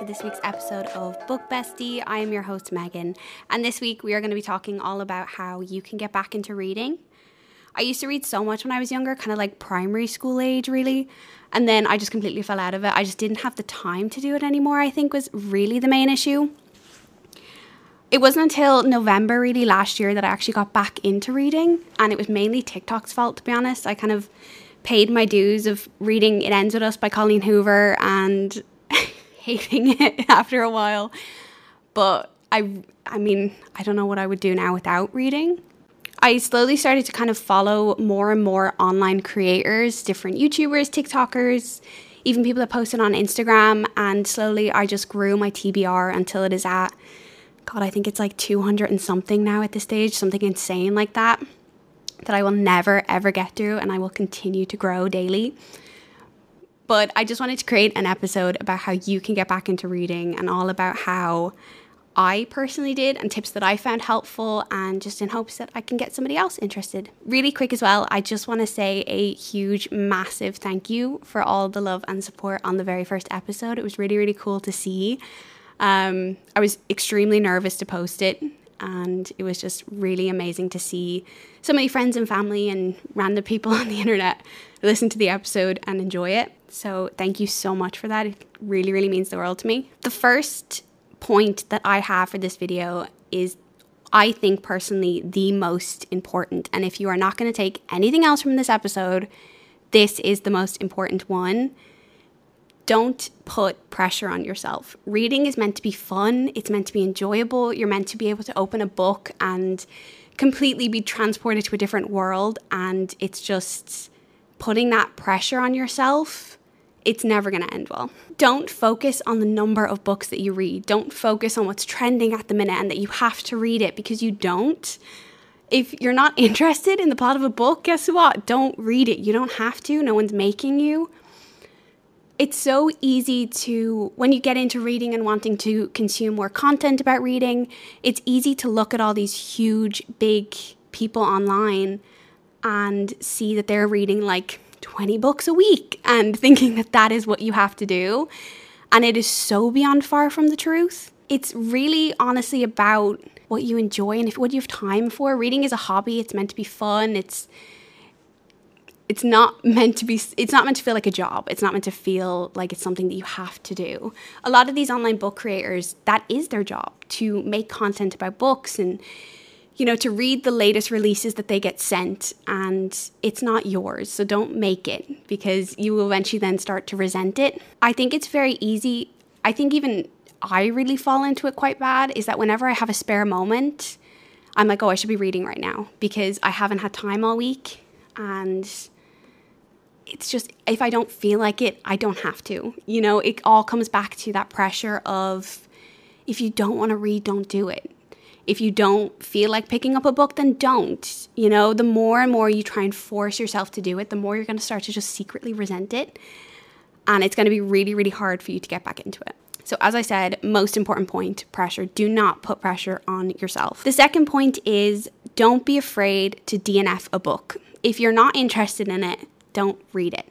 to this week's episode of Book Bestie. I am your host, Megan, and this week we are going to be talking all about how you can get back into reading. I used to read so much when I was younger, kind of like primary school age, really. And then I just completely fell out of it. I just didn't have the time to do it anymore, I think, was really the main issue. It wasn't until November, really, last year that I actually got back into reading. And it was mainly TikTok's fault, to be honest. I kind of paid my dues of reading It Ends With Us by Colleen Hoover and hating it after a while. But I mean, I don't know what I would do now without reading. I slowly started to kind of follow more and more online creators, different YouTubers, TikTokers, even people that posted on Instagram. And slowly I just grew my TBR until it is at, God, I think it's like 200 and something now at this stage, something insane like that, that I will never, ever get through, and I will continue to grow daily. But I just wanted to create an episode about how you can get back into reading and all about how I personally did and tips that I found helpful, and just in hopes that I can get somebody else interested. Really quick as well, I just want to say a huge, massive thank you for all the love and support on the very first episode. It was really, really cool to see. I was extremely nervous to post it, and it was just really amazing to see so many friends and family and random people on the internet listen to the episode and enjoy it. So thank you so much for that. It really, really means the world to me. The first point that I have for this video is, I think personally, the most important. And if you are not going to take anything else from this episode, this is the most important one. Don't put pressure on yourself. Reading is meant to be fun. It's meant to be enjoyable. You're meant to be able to open a book and completely be transported to a different world. And it's just putting that pressure on yourself. It's never going to end well. Don't focus on the number of books that you read. Don't focus on what's trending at the minute and that you have to read it, because you don't. If you're not interested in the plot of a book, guess what? Don't read it. You don't have to. No one's making you. It's so easy to, when you get into reading and wanting to consume more content about reading, it's easy to look at all these huge, big people online and see that they're reading like 20 books a week and thinking that that is what you have to do. And it is so beyond far from the truth. It's really honestly about what you enjoy and what you have time for. Reading is a hobby. It's meant to be fun. It's not meant to be, it's not meant to feel like a job. It's not meant to feel like it's something that you have to do. A lot of these online book creators, that is their job, to make content about books and, you know, to read the latest releases that they get sent, and it's not yours. So don't make it, because you will eventually then start to resent it. I think it's very easy. I think even I really fall into it quite bad, is that whenever I have a spare moment, I'm like, oh, I should be reading right now because I haven't had time all week. And it's just, if I don't feel like it, I don't have to. You know, it all comes back to that pressure of, if you don't want to read, don't do it. If you don't feel like picking up a book, then don't. You know, the more and more you try and force yourself to do it, the more you're going to start to just secretly resent it. And it's going to be really, really hard for you to get back into it. So as I said, most important point, pressure. Do not put pressure on yourself. The second point is, don't be afraid to DNF a book. If you're not interested in it, don't read it.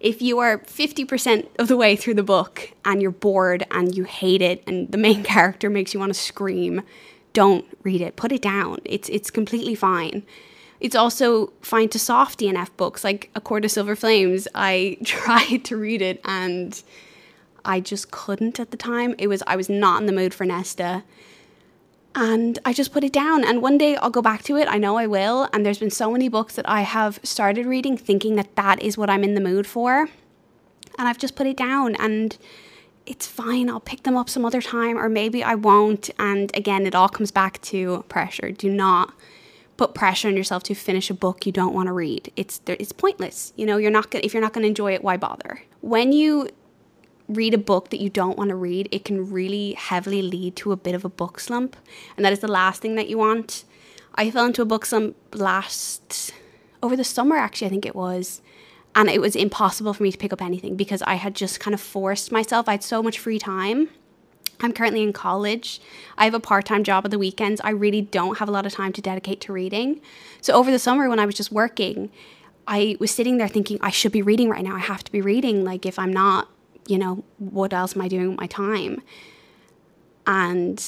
If you are 50% of the way through the book and you're bored and you hate it and the main character makes you want to scream, don't read it. Put it down. It's completely fine. It's also fine to soft DNF books like A Court of Thorns and Roses. I tried to read it and I just couldn't at the time. I was not in the mood for Nesta. And I just put it down, and one day I'll go back to it. I know I will. And there's been so many books that I have started reading thinking that that is what I'm in the mood for, and I've just put it down, and it's fine. I'll pick them up some other time, or maybe I won't. And again, it all comes back to pressure. Do not put pressure on yourself to finish a book you don't want to read. It's pointless. You know, if you're not going to enjoy it, why bother? When you read a book that you don't want to read, it can really heavily lead to a bit of a book slump, and that is the last thing that you want. I fell into a book slump over the summer, actually, I think it was, and it was impossible for me to pick up anything because I had just kind of forced myself. I had so much free time. I'm currently in college. I have a part-time job at the weekends. I really don't have a lot of time to dedicate to reading. So over the summer, when I was just working, I was sitting there thinking, I should be reading right now. I have to be reading. Like, if I'm not you know, what else am I doing with my time? And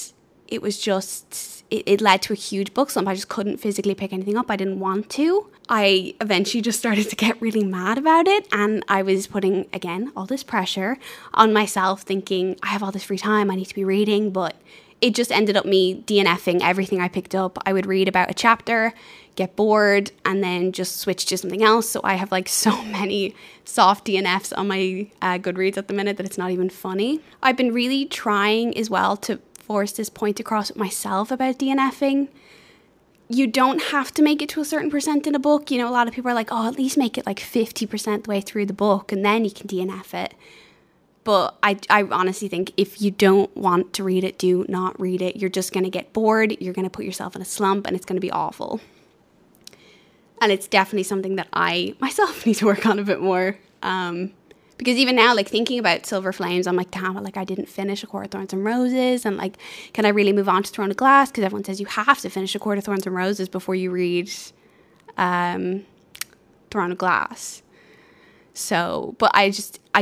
it was just, it led to a huge book slump. I just couldn't physically pick anything up. I didn't want to. I eventually just started to get really mad about it. And I was putting, again, all this pressure on myself, thinking I have all this free time, I need to be reading. But it just ended up me DNFing everything I picked up. I would read about a chapter, get bored, and then just switch to something else. So I have like so many soft DNFs on my Goodreads at the minute that it's not even funny. I've been really trying as well to force this point across with myself about DNFing. You don't have to make it to a certain percent in a book. You know, a lot of people are like, oh, at least make it like 50% the way through the book and then you can DNF it. But I honestly think if you don't want to read it, do not read it. You're just going to get bored. You're going to put yourself in a slump and it's going to be awful. And it's definitely something that I myself need to work on a bit more. Because even now, like, thinking about Silver Flames, I'm like, damn it, like, I didn't finish A Court of Thorns and Roses. And, like, can I really move on to Throne of Glass? Because everyone says you have to finish A Court of Thorns and Roses before you read Throne of Glass. So, but I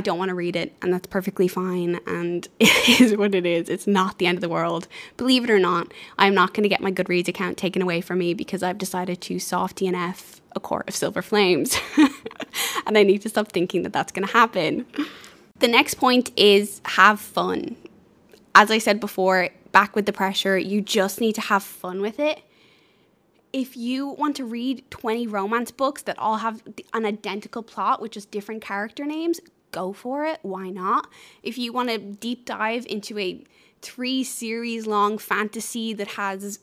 don't want to read it, and that's perfectly fine, and it is what it is. It's not the end of the world. Believe it or not, I'm not going to get my Goodreads account taken away from me because I've decided to soft DNF A Court of Silver Flames, and I need to stop thinking that that's going to happen. The next point is have fun. As I said before, back with the pressure, you just need to have fun with it. If you want to read 20 romance books that all have an identical plot with just different character names, go for it. Why not? If you want to deep dive into a 3-series-long fantasy that has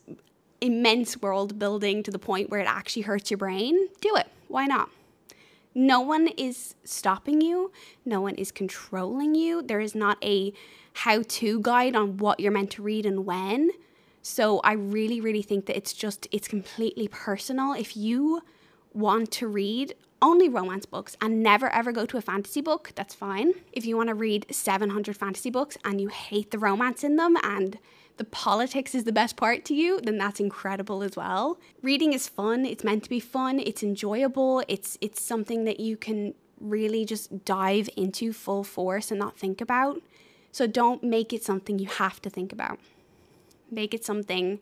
immense world building to the point where it actually hurts your brain, do it. Why not? No one is stopping you. No one is controlling you. There is not a how-to guide on what you're meant to read and when. So I really, really think that it's completely personal. If you want to read only romance books and never ever go to a fantasy book, that's fine. If you want to read 700 fantasy books and you hate the romance in them and the politics is the best part to you, then that's incredible as well. Reading is fun. It's meant to be fun. It's enjoyable. It's something that you can really just dive into full force and not think about. So don't make it something you have to think about. Make it something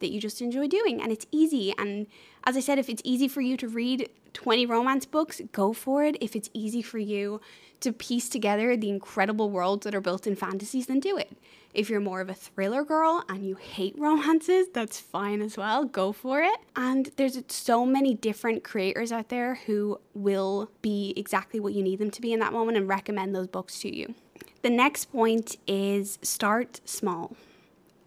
that you just enjoy doing, and it's easy. And as I said, if it's easy for you to read 20 romance books, go for it. If it's easy for you to piece together the incredible worlds that are built in fantasies, then do it. If you're more of a thriller girl and you hate romances, that's fine as well. Go for it. And there's so many different creators out there who will be exactly what you need them to be in that moment and recommend those books to you. The next point is start small.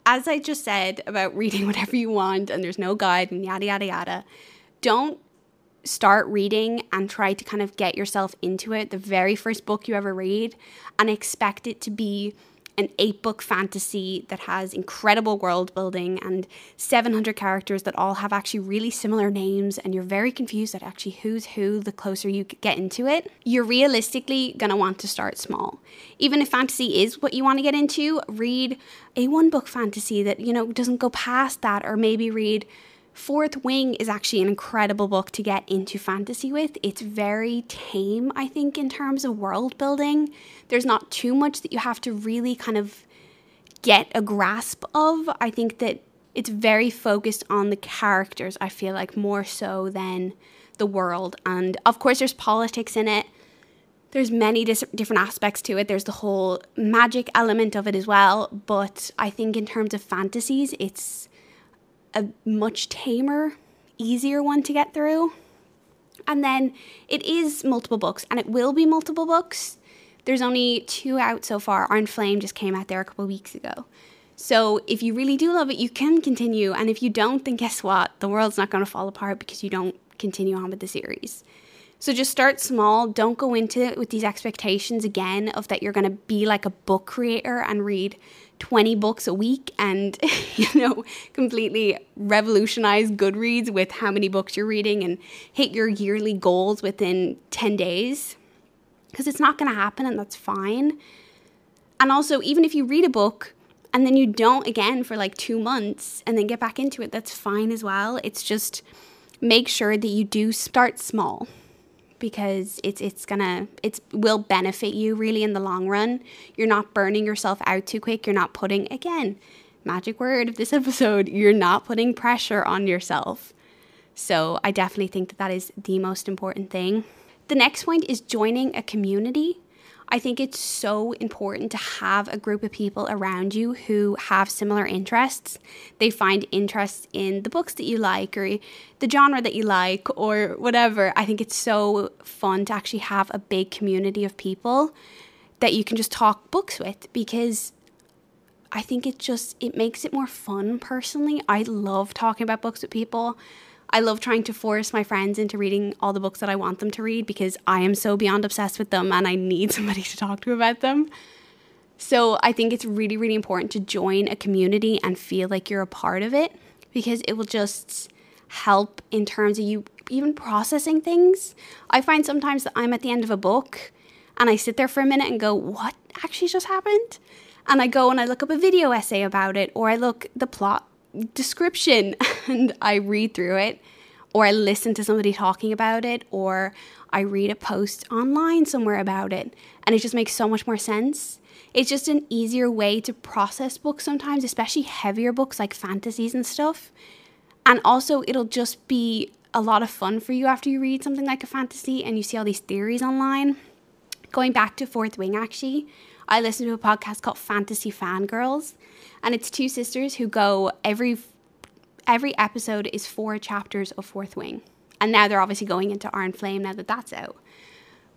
As I just said about reading whatever you want and there's no guide and yada, yada, yada, don't start reading and try to kind of get yourself into it, the very first book you ever read, and expect it to be an 8-book fantasy that has incredible world building and 700 characters that all have actually really similar names and you're very confused at actually who's who the closer you get into it. You're realistically going to want to start small. Even if fantasy is what you want to get into, read a 1-book fantasy that, you know, doesn't go past that, or maybe read Fourth Wing is actually an incredible book to get into fantasy with. It's very tame, I think, in terms of world building. There's not too much that you have to really kind of get a grasp of. I think that it's very focused on the characters, I feel like, more so than the world. And of course, there's politics in it. There's many different aspects to it. There's the whole magic element of it as well. But I think in terms of fantasies, it's a much tamer, easier one to get through. And then it is multiple books, and it will be multiple books. There's only 2 out so far. Iron Flame just came out there a couple of weeks ago. So if you really do love it, you can continue. And if you don't, then guess what? The world's not going to fall apart because you don't continue on with the series. So just start small. Don't go into it with these expectations again of that you're going to be like a book creator and read 20 books a week and, you know, completely revolutionize Goodreads with how many books you're reading and hit your yearly goals within 10 days. Because it's not going to happen, and that's fine. And also, even if you read a book and then you don't again for like 2 months and then get back into it, that's fine as well. It's just make sure that you do start small. because it will benefit you really in the long run. You're not burning yourself out too quick. You're not putting, again, magic word of this episode, you're not putting pressure on yourself. So I definitely think that that is the most important thing. The next point is joining a community. I think it's so important to have a group of people around you who have similar interests. They find interests in the books that you like or the genre that you like or whatever. I think it's so fun to actually have a big community of people that you can just talk books with, because I think it makes it more fun personally. I love talking about books with people. I love trying to force my friends into reading all the books that I want them to read, because I am so beyond obsessed with them and I need somebody to talk to about them. So I think it's really, really important to join a community and feel like you're a part of it, because it will just help in terms of you even processing things. I find sometimes that I'm at the end of a book and I sit there for a minute and go, what actually just happened? And I go and I look up a video essay about it, or I look the plot description and I read through it, or I listen to somebody talking about it, or I read a post online somewhere about it, and it just makes so much more sense. It's just an easier way to process books sometimes, especially heavier books like fantasies and stuff. And also it'll just be a lot of fun for you after you read something like a fantasy and you see all these theories online. Going back to Fourth Wing, actually, I listen to a podcast called Fantasy Fangirls, and it's two sisters who go, every episode is 4 chapters of Fourth Wing. And now they're obviously going into Iron Flame now that that's out.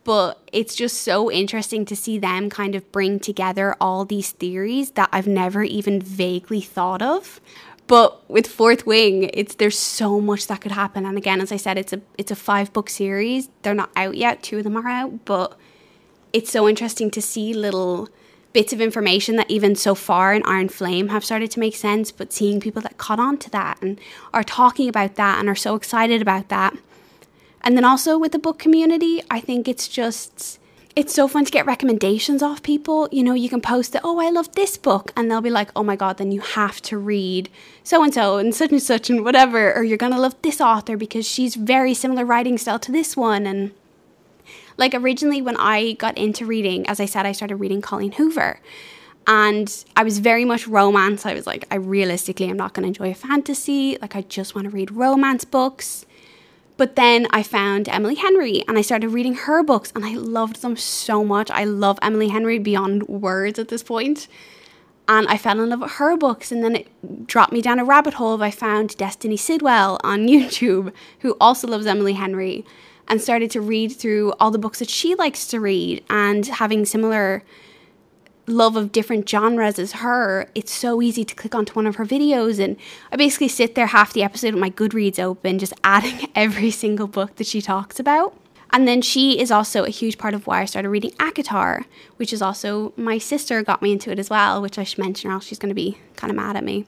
But it's just so interesting to see them kind of bring together all these theories that I've never even vaguely thought of. But with Fourth Wing, there's so much that could happen. And again, as I said, it's a 5-book series. They're not out yet. 2 of them are out, but it's so interesting to see little bits of information that even so far in Iron Flame have started to make sense, but seeing people that caught on to that and are talking about that and are so excited about that. And then also with the book community, I think it's so fun to get recommendations off people. You know, you can post that, oh, I love this book, and they'll be like, oh my God, then you have to read so-and-so and such and whatever, or you're going to love this author because she's very similar writing style to this one. And like originally when I got into reading, as I said, I started reading Colleen Hoover, and I was very much romance. I was like, I realistically am not going to enjoy a fantasy. Like I just want to read romance books. But then I found Emily Henry and I started reading her books and I loved them so much. I love Emily Henry beyond words at this point. And I fell in love with her books, and then it dropped me down a rabbit hole of I found Destiny Sidwell on YouTube, who also loves Emily Henry, and started to read through all the books that she likes to read, and having similar love of different genres as her, it's so easy to click onto one of her videos. And I basically sit there half the episode with my Goodreads open, just adding every single book that she talks about. And then she is also a huge part of why I started reading ACOTAR, which is also, my sister got me into it as well, which I should mention or else she's going to be kind of mad at me.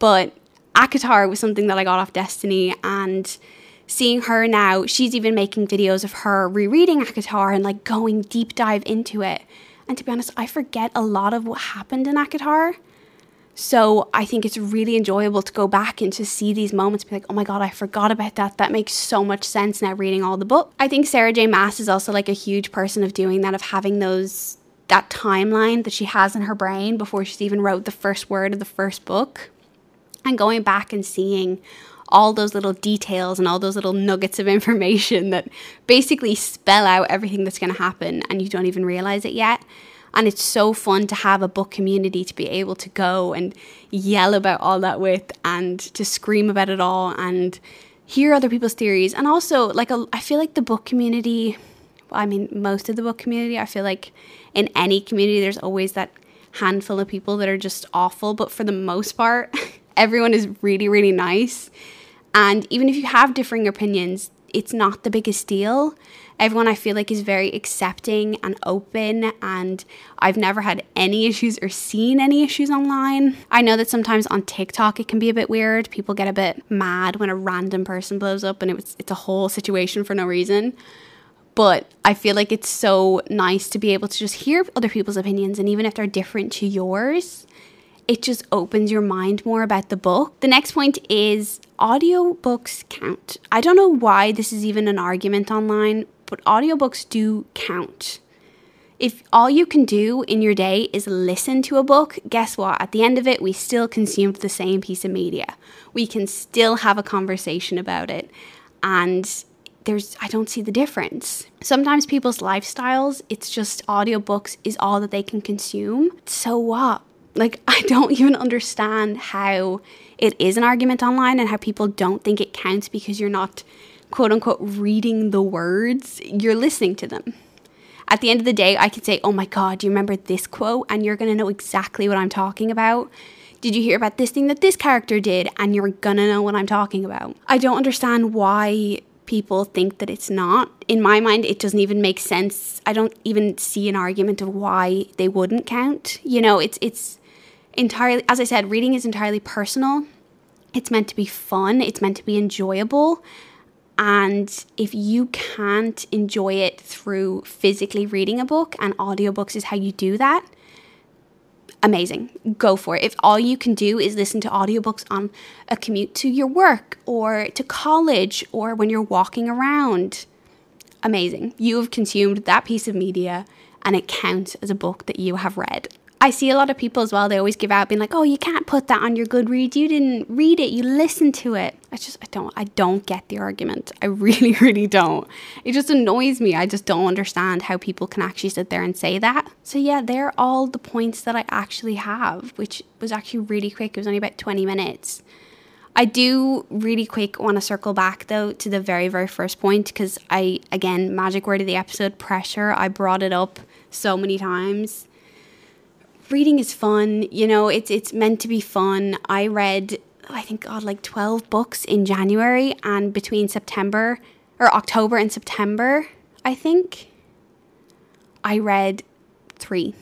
But ACOTAR was something that I got off Destiny, and seeing her now, she's even making videos of her rereading ACOTAR and like going deep dive into it. And to be honest, I forget a lot of what happened in ACOTAR. So I think it's really enjoyable to go back and to see these moments and be like, oh my God, I forgot about that. That makes so much sense now reading all the book. I think Sarah J. Maas is also like a huge person of doing that, of having that timeline that she has in her brain before she's even wrote the first word of the first book, and going back and seeing all those little details and all those little nuggets of information that basically spell out everything that's going to happen and you don't even realize it yet. And it's so fun to have a book community to be able to go and yell about all that with, and to scream about it all and hear other people's theories. And also, like, I feel like the book community, I mean, most of the book community, I feel like in any community, there's always that handful of people that are just awful. But for the most part, everyone is really, really nice. And even if you have differing opinions, it's not the biggest deal. Everyone, I feel like, is very accepting and open, and I've never had any issues or seen any issues online. I know that sometimes on TikTok it can be a bit weird. People get a bit mad when a random person blows up and it's a whole situation for no reason. But I feel like it's so nice to be able to just hear other people's opinions, and even if they're different to yours, it just opens your mind more about the book. The next point is audiobooks count. I don't know why this is even an argument online, but audiobooks do count. If all you can do in your day is listen to a book, guess what? At the end of it, we still consumed the same piece of media. We can still have a conversation about it. And I don't see the difference. Sometimes people's lifestyles, it's just audiobooks is all that they can consume. So what? Like, I don't even understand how it is an argument online and how people don't think it counts because you're not, quote unquote, reading the words. You're listening to them. At the end of the day, I could say, oh my God, do you remember this quote? And you're going to know exactly what I'm talking about. Did you hear about this thing that this character did? And you're going to know what I'm talking about. I don't understand why people think that it's not. In my mind, it doesn't even make sense. I don't even see an argument of why they wouldn't count. You know, it's entirely, as I said, reading is entirely personal. It's meant to be fun. It's meant to be enjoyable. And if you can't enjoy it through physically reading a book, and audiobooks is how you do that, amazing. Go for it. If all you can do is listen to audiobooks on a commute to your work or to college or when you're walking around, amazing. You have consumed that piece of media and it counts as a book that you have read. I see a lot of people as well, they always give out being like, oh, you can't put that on your Goodreads. You didn't read it. You listened to it. I don't get the argument. I really, really don't. It just annoys me. I just don't understand how people can actually sit there and say that. So yeah, they're all the points that I actually have, which was actually really quick. It was only about 20 minutes. I do really quick want to circle back though to the very, very first point because again, magic word of the episode, pressure. I brought it up so many times. Reading is fun, you know, it's meant to be fun. I read, I think, God, like 12 books in January, and between October and September, I think, I read 3.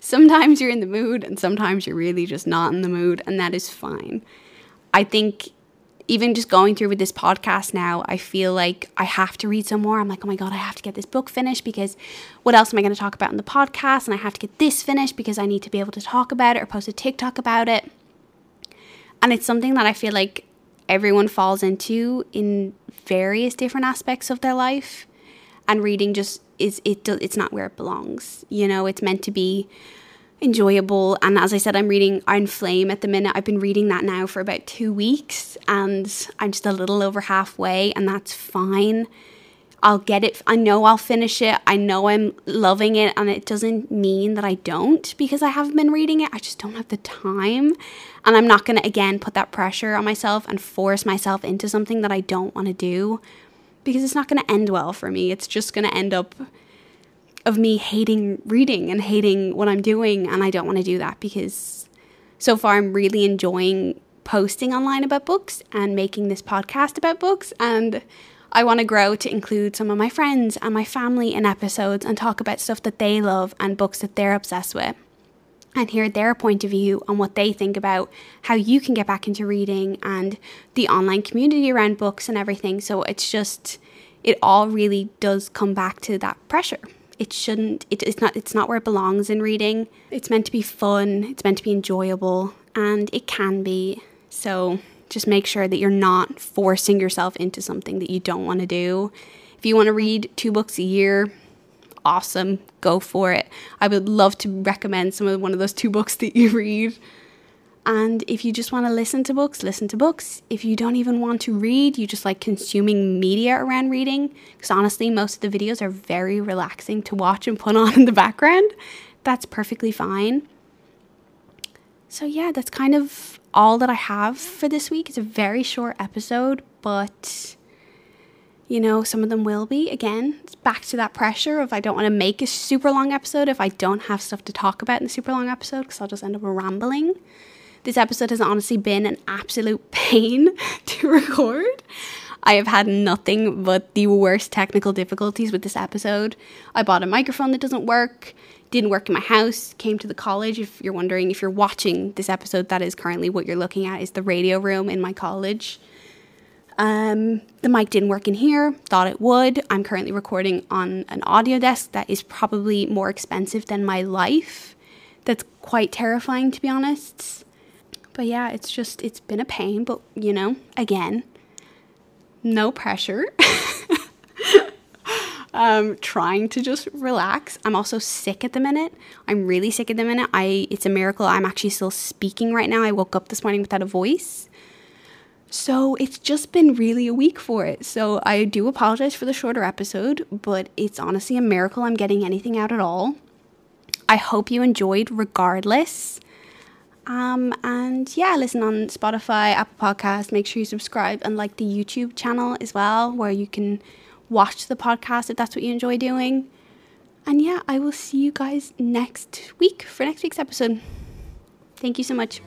Sometimes you're in the mood and sometimes you're really just not in the mood, and that is fine. I think even just going through with this podcast now, I feel like I have to read some more. I'm like, oh my God, I have to get this book finished because what else am I going to talk about in the podcast? And I have to get this finished because I need to be able to talk about it or post a TikTok about it. And it's something that I feel like everyone falls into in various different aspects of their life. And reading just it's not where it belongs. You know, it's meant to be enjoyable, and as I said, I'm reading Iron Flame at the minute. I've been reading that now for about 2 weeks and I'm just a little over halfway, and that's fine. I'll get it. I know I'll finish it. I know I'm loving it, and it doesn't mean that I don't because I haven't been reading it. I just don't have the time, and I'm not going to again put that pressure on myself and force myself into something that I don't want to do because it's not going to end well for me. It's just going to end up of me hating reading and hating what I'm doing, and I don't want to do that because so far I'm really enjoying posting online about books and making this podcast about books, and I want to grow to include some of my friends and my family in episodes and talk about stuff that they love and books that they're obsessed with and hear their point of view on what they think about how you can get back into reading and the online community around books and everything. So it's just, it all really does come back to that pressure. It shouldn't, it's not where it belongs in reading. It's meant to be fun. It's meant to be enjoyable, and it can be. So just make sure that you're not forcing yourself into something that you don't want to do. If you want to read 2 books a year, awesome, go for it. I would love to recommend one of those 2 books that you read. And if you just want to listen to books, listen to books. If you don't even want to read, you just like consuming media around reading, because honestly, most of the videos are very relaxing to watch and put on in the background. That's perfectly fine. So yeah, that's kind of all that I have for this week. It's a very short episode, but you know, some of them will be, again, it's back to that pressure of I don't want to make a super long episode if I don't have stuff to talk about in the super long episode, because I'll just end up rambling. This episode has honestly been an absolute pain to record. I have had nothing but the worst technical difficulties with this episode. I bought a microphone that doesn't work, didn't work in my house, came to the college. If you're wondering, if you're watching this episode, that is currently what you're looking at, is the radio room in my college. The mic didn't work in here, thought it would. I'm currently recording on an audio desk that is probably more expensive than my life. That's quite terrifying, to be honest. But yeah, it's been a pain, but you know, again, no pressure. Trying to just relax. I'm also sick at the minute. I'm really sick at the minute. It's a miracle I'm actually still speaking right now. I woke up this morning without a voice. So it's just been really a week for it. So I do apologize for the shorter episode, but it's honestly a miracle I'm getting anything out at all. I hope you enjoyed regardless. And yeah, listen on Spotify, Apple Podcasts. Make sure you subscribe and like the YouTube channel as well, where you can watch the podcast if that's what you enjoy doing. And yeah, I will see you guys next week for next week's episode. Thank you so much.